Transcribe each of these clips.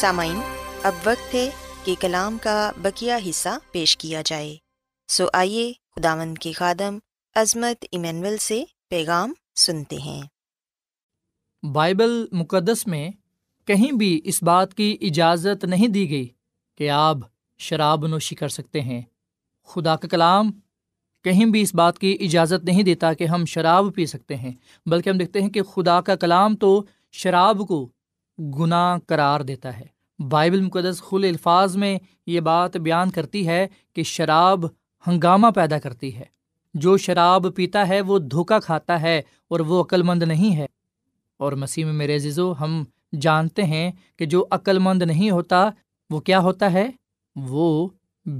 سامعین، اب وقت ہے کہ کلام کا بقیہ حصہ پیش کیا جائے، سو آئیے خداوند کے خادم عظمت ایمینول سے پیغام سنتے ہیں۔ بائبل مقدس میں کہیں بھی اس بات کی اجازت نہیں دی گئی کہ آپ شراب نوشی کر سکتے ہیں۔ خدا کا کلام کہیں بھی اس بات کی اجازت نہیں دیتا کہ ہم شراب پی سکتے ہیں، بلکہ ہم دیکھتے ہیں کہ خدا کا کلام تو شراب کو گناہ قرار دیتا ہے۔ بائبل مقدس کھلے الفاظ میں یہ بات بیان کرتی ہے کہ شراب ہنگامہ پیدا کرتی ہے۔ جو شراب پیتا ہے وہ دھوکہ کھاتا ہے اور وہ عقل مند نہیں ہے۔ اور مسیح میں میرے عزیزو، ہم جانتے ہیں کہ جو عقل مند نہیں ہوتا وہ کیا ہوتا ہے؟ وہ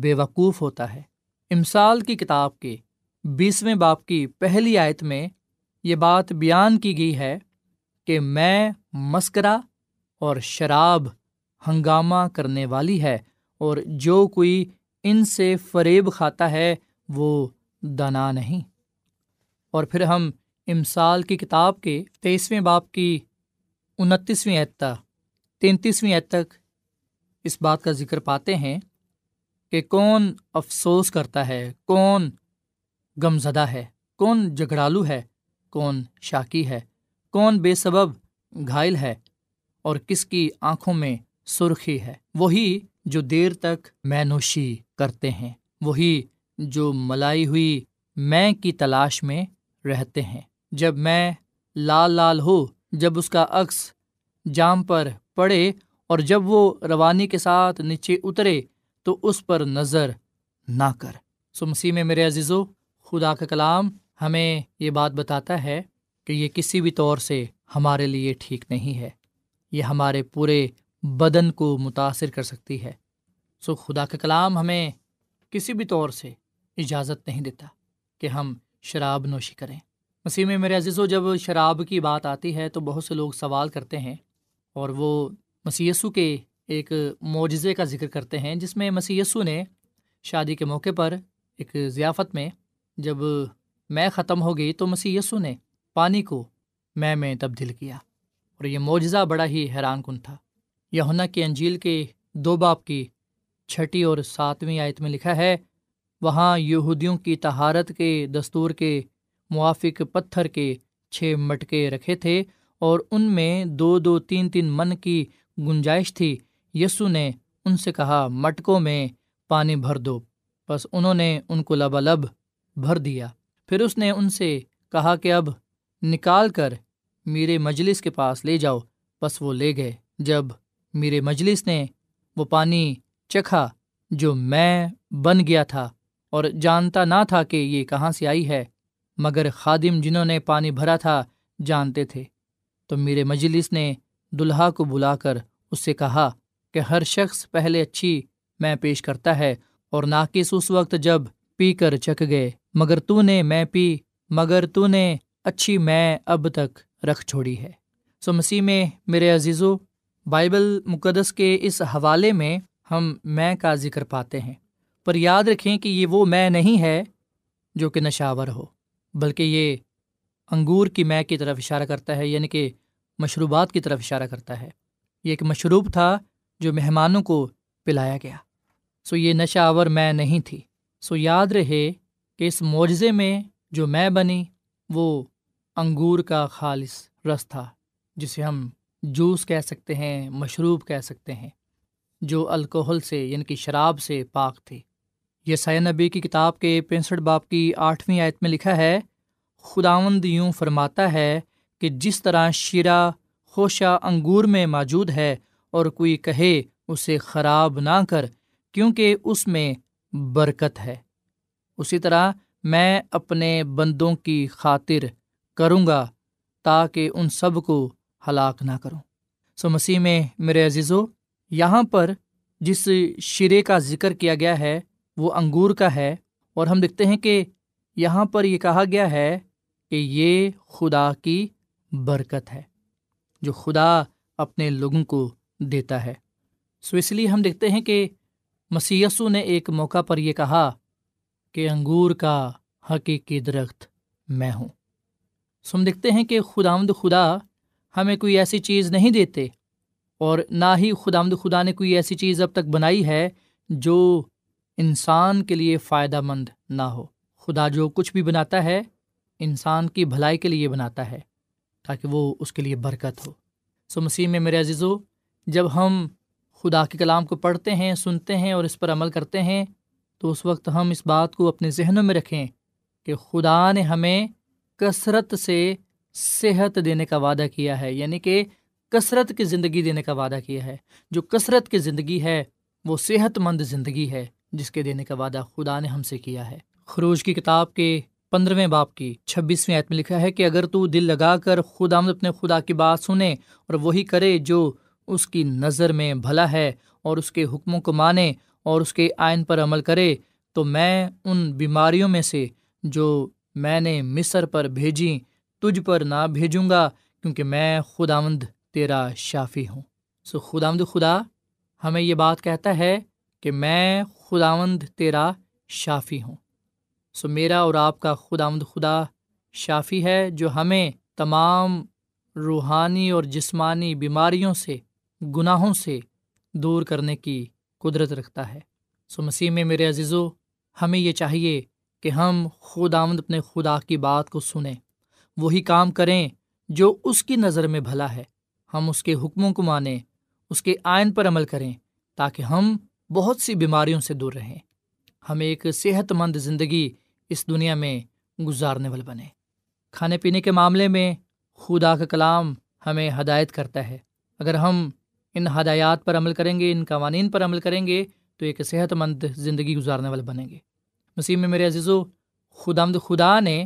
بے وقوف ہوتا ہے۔ امثال کی کتاب کے 20ویں باب کی پہلی آیت میں یہ بات بیان کی گئی ہے کہ میں مسکرہ اور شراب ہنگامہ کرنے والی ہے، اور جو کوئی ان سے فریب کھاتا ہے وہ دانا نہیں۔ اور پھر ہم امثال کی کتاب کے 23ویں باب کی 29ویں آیت تا 33ویں آیت تک اس بات کا ذکر پاتے ہیں کہ کون افسوس کرتا ہے، کون غمزدہ ہے، کون جھگڑالو ہے، کون شاکی ہے، کون بے سبب گھائل ہے، اور کس کی آنکھوں میں سرخی ہے۔ وہی جو دیر تک میں نوشی کرتے ہیں، وہی جو ملائی ہوئی میں کی تلاش میں رہتے ہیں۔ جب میں لال لال ہو، جب اس کا عکس جام پر پڑے اور جب وہ روانی کے ساتھ نیچے اترے تو اس پر نظر نہ کر۔ سو مسیح میں میرے عزیزو، خدا کا کلام ہمیں یہ بات بتاتا ہے کہ یہ کسی بھی طور سے ہمارے لیے ٹھیک نہیں ہے۔ یہ ہمارے پورے بدن کو متاثر کر سکتی ہے۔ سو خدا کا کلام ہمیں کسی بھی طور سے اجازت نہیں دیتا کہ ہم شراب نوشی کریں۔ مسیح میں میرے عزیزو، جب شراب کی بات آتی ہے تو بہت سے لوگ سوال کرتے ہیں، اور وہ مسیح یسوع کے ایک معجزے کا ذکر کرتے ہیں جس میں مسیح یسوع نے شادی کے موقع پر ایک ضیافت میں جب میں ختم ہو گئی تو مسیح یسوع نے پانی کو میں تبدیل کیا، اور یہ معجزہ بڑا ہی حیران کن تھا۔ یوحنا کی انجیل کے 2 باب کی 6 اور 7ویں آیت میں لکھا ہے، وہاں یہودیوں کی طہارت کے دستور کے موافق پتھر کے 6 مٹکے رکھے تھے، اور ان میں 2-2 3-3 من کی گنجائش تھی۔ یسوع نے ان سے کہا، مٹکوں میں پانی بھر دو۔ بس انہوں نے ان کو لبالب بھر دیا۔ پھر اس نے ان سے کہا کہ اب نکال کر میرے مجلس کے پاس لے جاؤ۔ بس وہ لے گئے۔ جب میرے مجلس نے وہ پانی چکھا جو میں بن گیا تھا اور جانتا نہ تھا کہ یہ کہاں سے آئی ہے، مگر خادم جنہوں نے پانی بھرا تھا جانتے تھے، تو میرے مجلس نے دلہا کو بلا کر اس سے کہا کہ ہر شخص پہلے اچھی میں پیش کرتا ہے، اور ناقص اس وقت جب پی کر چک گئے، مگر تو نے اچھی میں اب تک رکھ چھوڑی ہے۔ سو مسیح میں میرے عزیزو، بائبل مقدس کے اس حوالے میں ہم میں کا ذکر پاتے ہیں، پر یاد رکھیں کہ یہ وہ میں نہیں ہے جو کہ نشاور ہو، بلکہ یہ انگور کی میں کی طرف اشارہ کرتا ہے، یعنی کہ مشروبات کی طرف اشارہ کرتا ہے۔ یہ ایک مشروب تھا جو مہمانوں کو پلایا گیا، سو یہ نشہ آور میں نہیں تھی۔ سو یاد رہے کہ اس معجزے میں جو میں بنی وہ انگور کا خالص رس تھا، جسے ہم جوس کہہ سکتے ہیں، مشروب کہہ سکتے ہیں، جو الکحل سے یعنی کہ شراب سے پاک تھی۔ یسعیاہ نبی کی کتاب کے 65 باب کی 8ویں آیت میں لکھا ہے، خداوند یوں فرماتا ہے کہ جس طرح شیرہ خوشا انگور میں موجود ہے، اور کوئی کہے اسے خراب نہ کر کیونکہ اس میں برکت ہے۔ اسی طرح میں اپنے بندوں کی خاطر کروں گا تاکہ ان سب کو ہلاک نہ کروں۔ مسیح میں میرے عزیزو، یہاں پر جس شیرے کا ذکر کیا گیا ہے وہ انگور کا ہے، اور ہم دیکھتے ہیں کہ یہاں پر یہ کہا گیا ہے کہ یہ خدا کی برکت ہے جو خدا اپنے لوگوں کو دیتا ہے۔ سو اس لیے ہم دیکھتے ہیں کہ مسیح یسوع نے ایک موقع پر یہ کہا کہ انگور کا حقیقی درخت میں ہوں۔ سو ہم دیکھتے ہیں کہ خداوند خدا ہمیں کوئی ایسی چیز نہیں دیتے، اور نہ ہی خداوند خدا نے کوئی ایسی چیز اب تک بنائی ہے جو انسان کے لیے فائدہ مند نہ ہو۔ خدا جو کچھ بھی بناتا ہے انسان کی بھلائی کے لیے بناتا ہے تاکہ وہ اس کے لیے برکت ہو۔ سو مسیح میں میرے عزیزو، جب ہم خدا کے کلام کو پڑھتے ہیں، سنتے ہیں اور اس پر عمل کرتے ہیں تو اس وقت ہم اس بات کو اپنے ذہنوں میں رکھیں کہ خدا نے ہمیں کثرت سے صحت دینے کا وعدہ کیا ہے، یعنی کہ کثرت کی زندگی دینے کا وعدہ کیا ہے۔ جو کثرت کی زندگی ہے وہ صحت مند زندگی ہے جس کے دینے کا وعدہ خدا نے ہم سے کیا ہے۔ خروج کی کتاب کے 15ویں باب کی 26ویں آیت میں لکھا ہے کہ اگر تو دل لگا کر خداوند اپنے خدا کی بات سنے اور وہی کرے جو اس کی نظر میں بھلا ہے، اور اس کے حکموں کو مانے اور اس کے آئین پر عمل کرے، تو میں ان بیماریوں میں سے جو میں نے مصر پر بھیجیں تجھ پر نہ بھیجوں گا، کیونکہ میں خداوند تیرا شافی ہوں۔ سو خداوند خدا ہمیں یہ بات کہتا ہے کہ میں خداوند تیرا شافی ہوں۔ سو میرا اور آپ کا خداوند خدا شافی ہے جو ہمیں تمام روحانی اور جسمانی بیماریوں سے، گناہوں سے دور کرنے کی قدرت رکھتا ہے۔ سو مسیح میں میرے عزیزو، ہمیں یہ چاہیے کہ ہم خداوند اپنے خدا کی بات کو سنیں، وہی کام کریں جو اس کی نظر میں بھلا ہے، ہم اس کے حکموں کو مانیں، اس کے آئین پر عمل کریں تاکہ ہم بہت سی بیماریوں سے دور رہیں، ہم ایک صحت مند زندگی اس دنیا میں گزارنے والے بنیں۔ کھانے پینے کے معاملے میں خدا کا کلام ہمیں ہدایت کرتا ہے۔ اگر ہم ان ہدایات پر عمل کریں گے، ان قوانین پر عمل کریں گے تو ایک صحت مند زندگی گزارنے والے بنیں گے۔ مسیح میں میرے عزیزو، خداوند خدا نے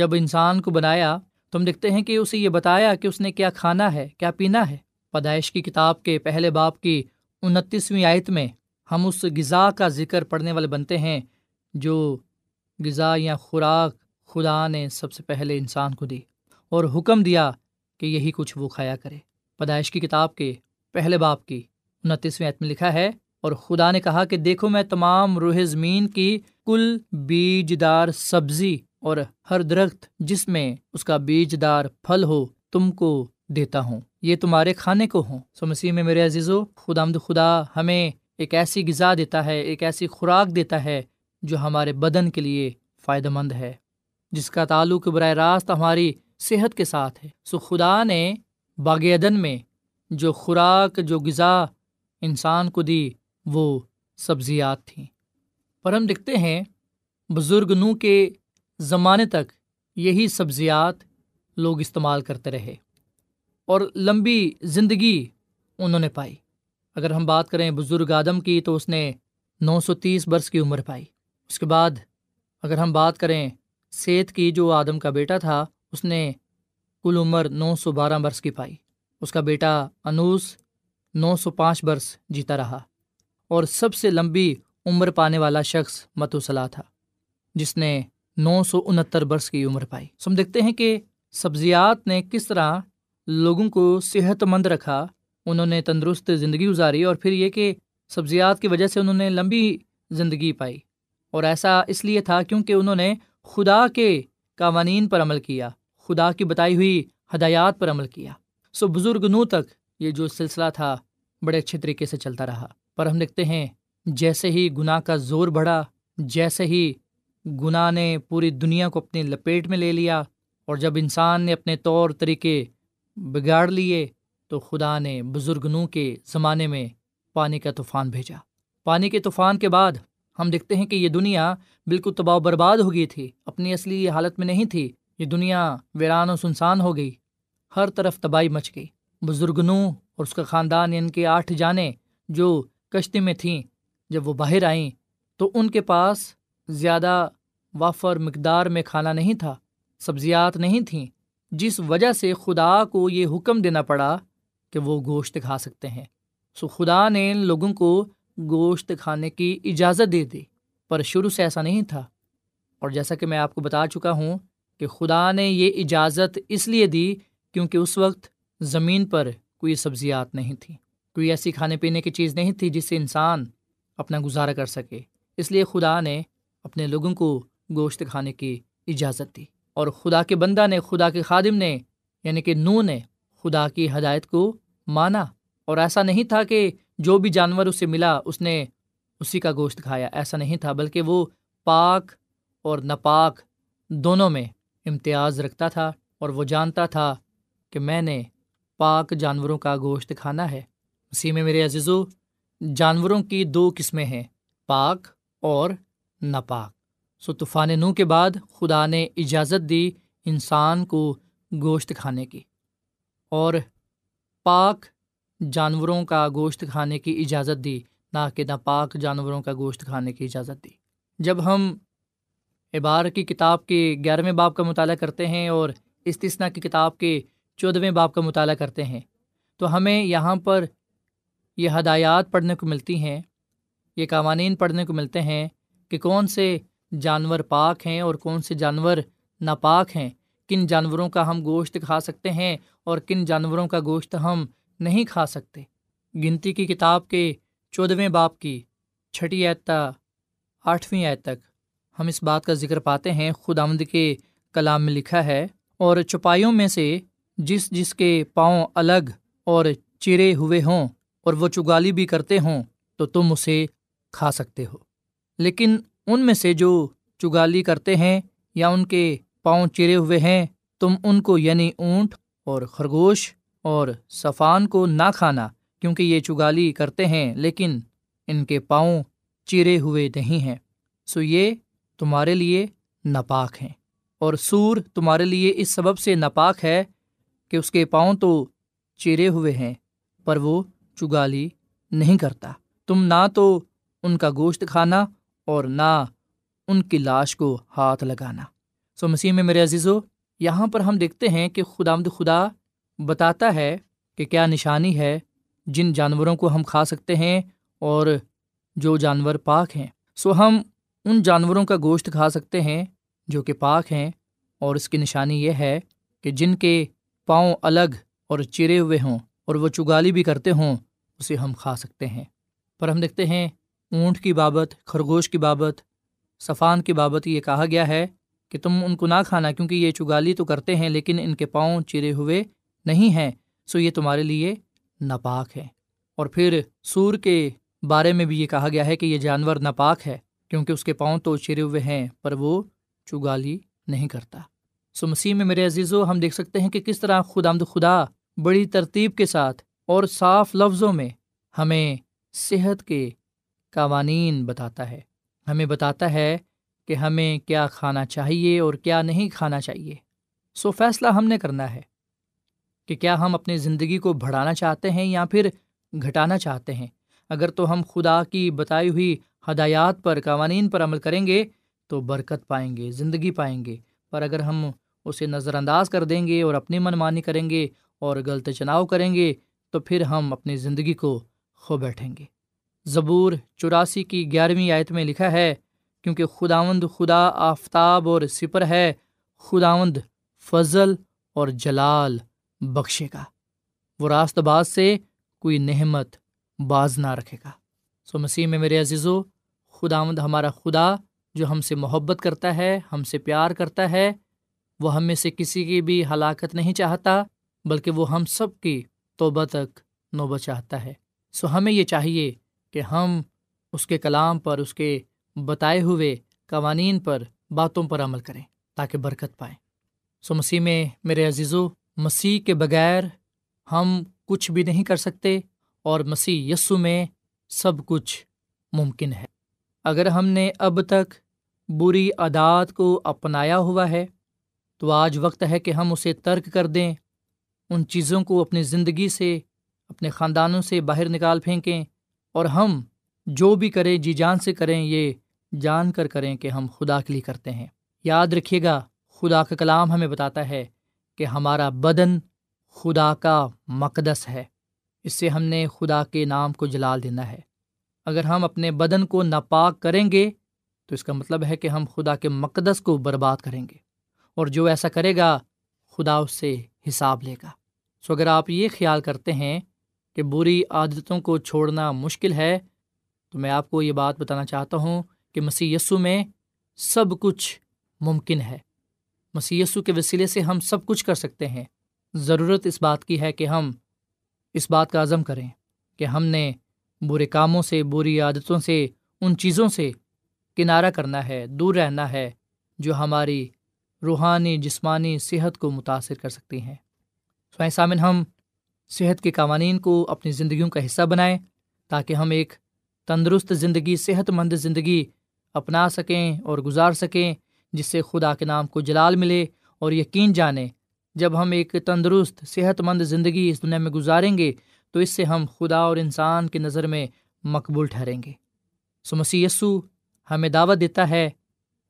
جب انسان کو بنایا تو ہم دیکھتے ہیں کہ اسے یہ بتایا کہ اس نے کیا کھانا ہے، کیا پینا ہے۔ پیدائش کی کتاب کے پہلے باب کی 29ویں آیت میں ہم اس غذا کا ذکر پڑھنے والے بنتے ہیں جو غذا یا خوراک خدا نے سب سے پہلے انسان کو دی اور حکم دیا کہ یہی کچھ وہ کھایا کرے۔ پیدائش کی کتاب کے پہلے باب کی 29ویں آیت میں لکھا ہے، اور خدا نے کہا کہ دیکھو میں تمام روح زمین کی کل بیج دار سبزی اور ہر درخت جس میں اس کا بیج دار پھل ہو تم کو دیتا ہوں، یہ تمہارے کھانے کو ہوں۔ سو مسیح میں میرے عزیزو، خداوند خدا ہمیں ایک ایسی غذا دیتا ہے، ایک ایسی خوراک دیتا ہے جو ہمارے بدن کے لیے فائدہ مند ہے، جس کا تعلق براہ راست ہماری صحت کے ساتھ ہے۔ سو خدا نے باغ عدن میں جو خوراک، جو غذا انسان کو دی وہ سبزیات تھیں، پر ہم دیکھتے ہیں بزرگ نوح کے زمانے تک یہی سبزیات لوگ استعمال کرتے رہے اور لمبی زندگی انہوں نے پائی۔ اگر ہم بات کریں بزرگ آدم کی تو اس نے 930 برس کی عمر پائی۔ اس کے بعد اگر ہم بات کریں سیت کی جو آدم کا بیٹا تھا، اس نے کل عمر 912 برس کی پائی۔ اس کا بیٹا انوس 905 برس جیتا رہا، اور سب سے لمبی عمر پانے والا شخص متھوسلہ تھا جس نے 969 برس کی عمر پائی۔ سو ہم دیکھتے ہیں کہ سبزیات نے کس طرح لوگوں کو صحت مند رکھا، انہوں نے تندرست زندگی گزاری، اور پھر یہ کہ سبزیات کی وجہ سے انہوں نے لمبی زندگی پائی، اور ایسا اس لیے تھا کیونکہ انہوں نے خدا کے قوانین پر عمل کیا، خدا کی بتائی ہوئی ہدایات پر عمل کیا۔ سو بزرگ نوح تک یہ جو سلسلہ تھا بڑے اچھے طریقے سے چلتا رہا، پر ہم دیکھتے ہیں جیسے ہی گناہ کا زور بڑھا، جیسے ہی گناہ نے پوری دنیا کو اپنی لپیٹ میں لے لیا، اور جب انسان نے اپنے طور طریقے بگاڑ لیے تو خدا نے بزرگ نوح کے زمانے میں پانی کا طوفان بھیجا۔ پانی کے طوفان کے بعد ہم دیکھتے ہیں کہ یہ دنیا بالکل تباہ و برباد ہو گئی تھی، اپنی اصلی حالت میں نہیں تھی، یہ دنیا ویران و سنسان ہو گئی، ہر طرف تباہی مچ گئی۔ بزرگ نوح اور اس کا خاندان ان کے 8 جانیں جو کشتی میں تھیں، جب وہ باہر آئیں تو ان کے پاس زیادہ وافر مقدار میں کھانا نہیں تھا، سبزیات نہیں تھیں، جس وجہ سے خدا کو یہ حکم دینا پڑا کہ وہ گوشت کھا سکتے ہیں۔ سو خدا نے ان لوگوں کو گوشت کھانے کی اجازت دے دی، پر شروع سے ایسا نہیں تھا۔ اور جیسا کہ میں آپ کو بتا چکا ہوں کہ خدا نے یہ اجازت اس لیے دی کیونکہ اس وقت زمین پر کوئی سبزیات نہیں تھی، کوئی ایسی کھانے پینے کی چیز نہیں تھی جس سے انسان اپنا گزارا کر سکے، اس لیے خدا نے اپنے لوگوں کو گوشت کھانے کی اجازت دی۔ اور خدا کے بندہ نے، خدا کے خادم نے، یعنی کہ نوح نے خدا کی ہدایت کو مانا، اور ایسا نہیں تھا کہ جو بھی جانور اسے ملا اس نے اسی کا گوشت کھایا، ایسا نہیں تھا، بلکہ وہ پاک اور ناپاک دونوں میں امتیاز رکھتا تھا، اور وہ جانتا تھا کہ میں نے پاک جانوروں کا گوشت کھانا ہے۔ مسیح میں میرے عزیزو، جانوروں کی 2 قسمیں ہیں، پاک اور ناپاک۔ سو طوفان نوح کے بعد خدا نے اجازت دی انسان کو گوشت کھانے کی، اور پاک جانوروں کا گوشت کھانے کی اجازت دی، نہ کہ ناپاک جانوروں کا گوشت کھانے کی اجازت دی۔ جب ہم عبار کی کتاب کے 11ویں باب کا مطالعہ کرتے ہیں اور استثنا کی کتاب کے 14ویں باب کا مطالعہ کرتے ہیں تو ہمیں یہاں پر یہ ہدایات پڑھنے کو ملتی ہیں، یہ قوانین پڑھنے کو ملتے ہیں کہ کون سے جانور پاک ہیں اور کون سے جانور ناپاک ہیں، کن جانوروں کا ہم گوشت کھا سکتے ہیں اور کن جانوروں کا گوشت ہم نہیں کھا سکتے۔ گنتی کی کتاب کے 14ویں باب کی 6 آیت تا 8ویں آیت تک ہم اس بات کا ذکر پاتے ہیں، خداوند کے کلام میں لکھا ہے، اور چوپائیوں میں سے جس جس کے پاؤں الگ اور چرے ہوئے ہوں اور وہ چگالی بھی کرتے ہوں تو تم اسے کھا سکتے ہو، لیکن ان میں سے جو چگالی کرتے ہیں یا ان کے پاؤں چرے ہوئے ہیں تم ان کو، یعنی اونٹ اور خرگوش اور صفان کو نہ کھانا، کیونکہ یہ چگالی کرتے ہیں لیکن ان کے پاؤں چرے ہوئے نہیں ہیں، سو یہ تمہارے لیے ناپاک ہیں۔ اور سور تمہارے لیے اس سبب سے ناپاک ہے کہ اس کے پاؤں تو چرے ہوئے ہیں پر وہ چگالی نہیں کرتا، تم نہ تو ان کا گوشت کھانا اور نہ ان کی لاش کو ہاتھ لگانا۔ سو مسیح میں میرے عزیزو، یہاں پر ہم دیکھتے ہیں کہ خداوند خدا بتاتا ہے کہ کیا نشانی ہے جن جانوروں کو ہم کھا سکتے ہیں اور جو جانور پاک ہیں۔ سو ہم ان جانوروں کا گوشت کھا سکتے ہیں جو کہ پاک ہیں، اور اس کی نشانی یہ ہے کہ جن کے پاؤں الگ اور چرے ہوئے ہوں اور وہ چگالی بھی کرتے ہوں اسے ہم کھا سکتے ہیں۔ پر ہم دیکھتے ہیں اونٹ کی بابت، خرگوش کی بابت، صفان کی بابت یہ کہا گیا ہے کہ تم ان کو نہ کھانا، کیونکہ یہ چگالی تو کرتے ہیں لیکن ان کے پاؤں چرے ہوئے نہیں ہیں، سو یہ تمہارے لیے ناپاک ہے۔ اور پھر سور کے بارے میں بھی یہ کہا گیا ہے کہ یہ جانور ناپاک ہے کیونکہ اس کے پاؤں تو چرے ہوئے ہیں پر وہ چگالی نہیں کرتا۔ سو مسیح میں میرے عزیزو، ہم دیکھ سکتے ہیں کہ کس طرح خداوند خدا بڑی ترتیب کے ساتھ اور صاف لفظوں میں ہمیں صحت کے قوانین بتاتا ہے، ہمیں بتاتا ہے کہ ہمیں کیا کھانا چاہیے اور کیا نہیں کھانا چاہیے۔ سو فیصلہ ہم نے کرنا ہے کہ کیا ہم اپنی زندگی کو بڑھانا چاہتے ہیں یا پھر گھٹانا چاہتے ہیں۔ اگر تو ہم خدا کی بتائی ہوئی ہدایات پر، قوانین پر عمل کریں گے تو برکت پائیں گے، زندگی پائیں گے، پر اگر ہم اسے نظر انداز کر دیں گے اور اپنی من مانی کریں گے اور غلط چناؤ کریں گے تو پھر ہم اپنی زندگی کو کھو بیٹھیں گے۔ زبور 84 کی 11ویں آیت میں لکھا ہے، کیونکہ خداوند خدا آفتاب اور سپر ہے، خداوند فضل اور جلال بخشے گا، وہ راست باز سے کوئی نعمت باز نہ رکھے گا۔ سو مسیح میں میرے عزیزو، خداوند ہمارا خدا جو ہم سے محبت کرتا ہے، ہم سے پیار کرتا ہے، وہ ہم میں سے کسی کی بھی ہلاکت نہیں چاہتا بلکہ وہ ہم سب کی توبہ تک نوبت چاہتا ہے۔ سو ہمیں یہ چاہیے کہ ہم اس کے کلام پر، اس کے بتائے ہوئے قوانین پر، باتوں پر عمل کریں تاکہ برکت پائیں۔ سو مسیح میں میرے عزیزو، مسیح کے بغیر ہم کچھ بھی نہیں کر سکتے اور مسیح یسوع میں سب کچھ ممکن ہے۔ اگر ہم نے اب تک بری عادات کو اپنایا ہوا ہے تو آج وقت ہے کہ ہم اسے ترک کر دیں، ان چیزوں کو اپنی زندگی سے، اپنے خاندانوں سے باہر نکال پھینکیں، اور ہم جو بھی کریں جی جان سے کریں، یہ جان کر کریں کہ ہم خدا کے لیے کرتے ہیں۔ یاد رکھیے گا، خدا کا کلام ہمیں بتاتا ہے کہ ہمارا بدن خدا کا مقدس ہے، اس سے ہم نے خدا کے نام کو جلال دینا ہے۔ اگر ہم اپنے بدن کو ناپاک کریں گے تو اس کا مطلب ہے کہ ہم خدا کے مقدس کو برباد کریں گے، اور جو ایسا کرے گا خدا اس سے حساب لے گا۔ سو اگر آپ یہ خیال کرتے ہیں کہ بری عادتوں کو چھوڑنا مشکل ہے، تو میں آپ کو یہ بات بتانا چاہتا ہوں کہ مسیح یسوع میں سب کچھ ممکن ہے۔ مسیح یسوع کے وسیلے سے ہم سب کچھ کر سکتے ہیں۔ ضرورت اس بات کی ہے کہ ہم اس بات کا عزم کریں کہ ہم نے برے کاموں سے، بری عادتوں سے، ان چیزوں سے کنارہ کرنا ہے، دور رہنا ہے جو ہماری روحانی، جسمانی صحت کو متاثر کر سکتی ہیں۔ سوائے سامن، ہم صحت کے قوانین کو اپنی زندگیوں کا حصہ بنائیں تاکہ ہم ایک تندرست زندگی، صحت مند زندگی اپنا سکیں اور گزار سکیں، جس سے خدا کے نام کو جلال ملے۔ اور یقین جانیں، جب ہم ایک تندرست صحت مند زندگی اس دنیا میں گزاریں گے تو اس سے ہم خدا اور انسان کی نظر میں مقبول ٹھہریں گے۔ سو مسیح یسوع ہمیں دعوت دیتا ہے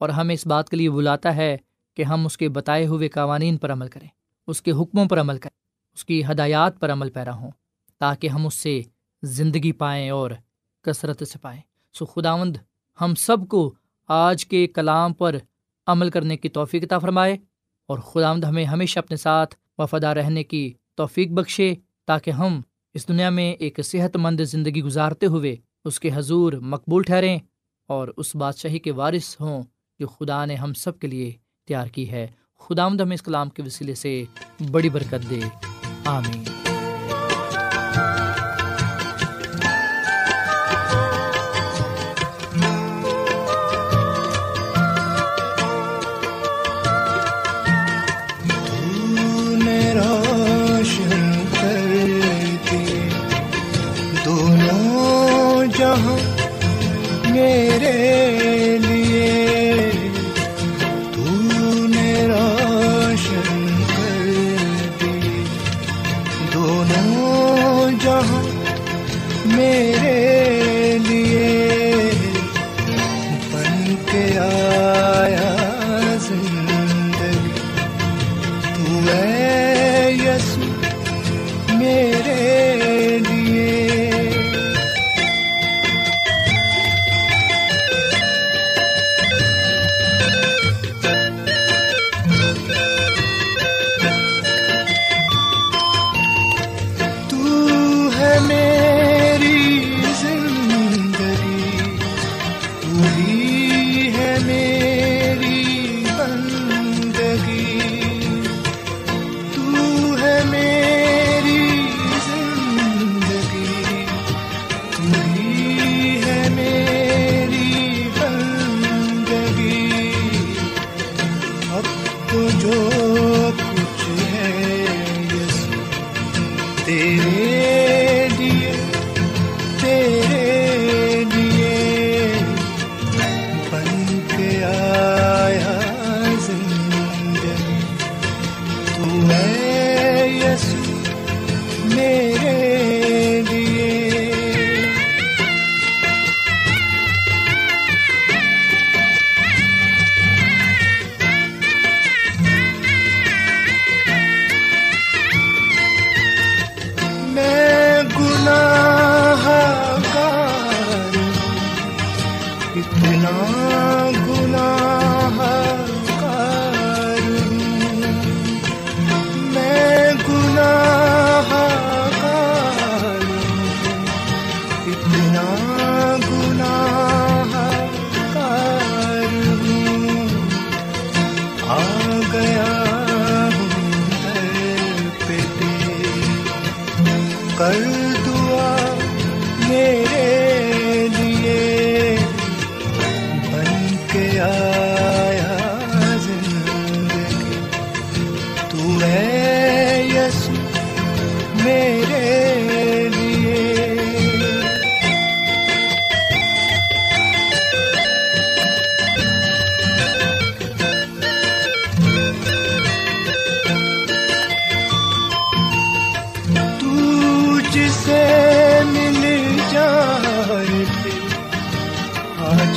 اور ہمیں اس بات کے لیے بلاتا ہے کہ ہم اس کے بتائے ہوئے قوانین پر عمل کریں، اس کے حکموں پر عمل کریں، اس کی ہدایات پر عمل پیرا ہوں، تاکہ ہم اس سے زندگی پائیں اور کثرت سے پائیں۔ سو خداوند ہم سب کو آج کے کلام پر عمل کرنے کی توفیق عطا فرمائے، اور خداوند ہمیں ہمیشہ اپنے ساتھ وفادار رہنے کی توفیق بخشے، تاکہ ہم اس دنیا میں ایک صحت مند زندگی گزارتے ہوئے اس کے حضور مقبول ٹھہریں اور اس بادشاہی کے وارث ہوں جو خدا نے ہم سب کے لیے تیار کی ہے۔ خداوند ہمیں اس کلام کے وسیلے سے بڑی برکت دے، آمین۔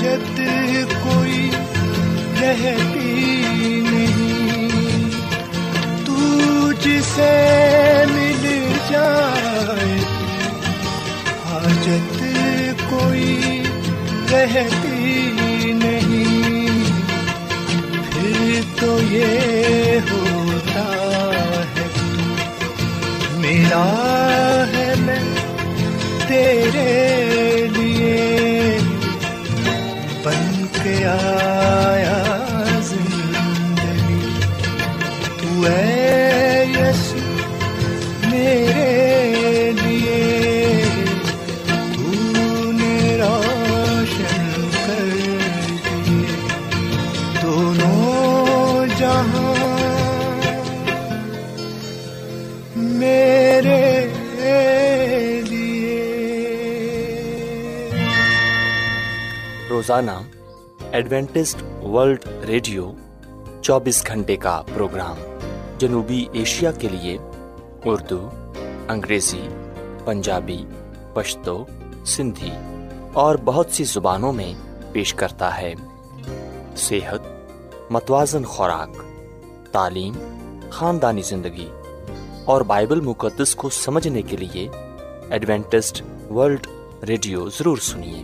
وحشت کوئی رہتی نہیں، تو جسے مل جائے حاجت کوئی رہتی نہیں، پھر تو یہ ہوتا ہے میرا ہے میں تیرے آیا زندگی، تو اے یسوع میرے لیے تو نے روشن کر دیے دونوں جہاں میرے لیے۔ روزانہ ایڈوینٹسٹ ورلڈ ریڈیو 24 گھنٹے کا پروگرام جنوبی ایشیا کے لیے اردو، انگریزی، پنجابی، پشتو، سندھی اور بہت سی زبانوں میں پیش کرتا ہے۔ صحت، متوازن خوراک، تعلیم، خاندانی زندگی اور بائبل مقدس کو سمجھنے کے لیے ایڈوینٹسٹ ورلڈ ریڈیو ضرور سنیے۔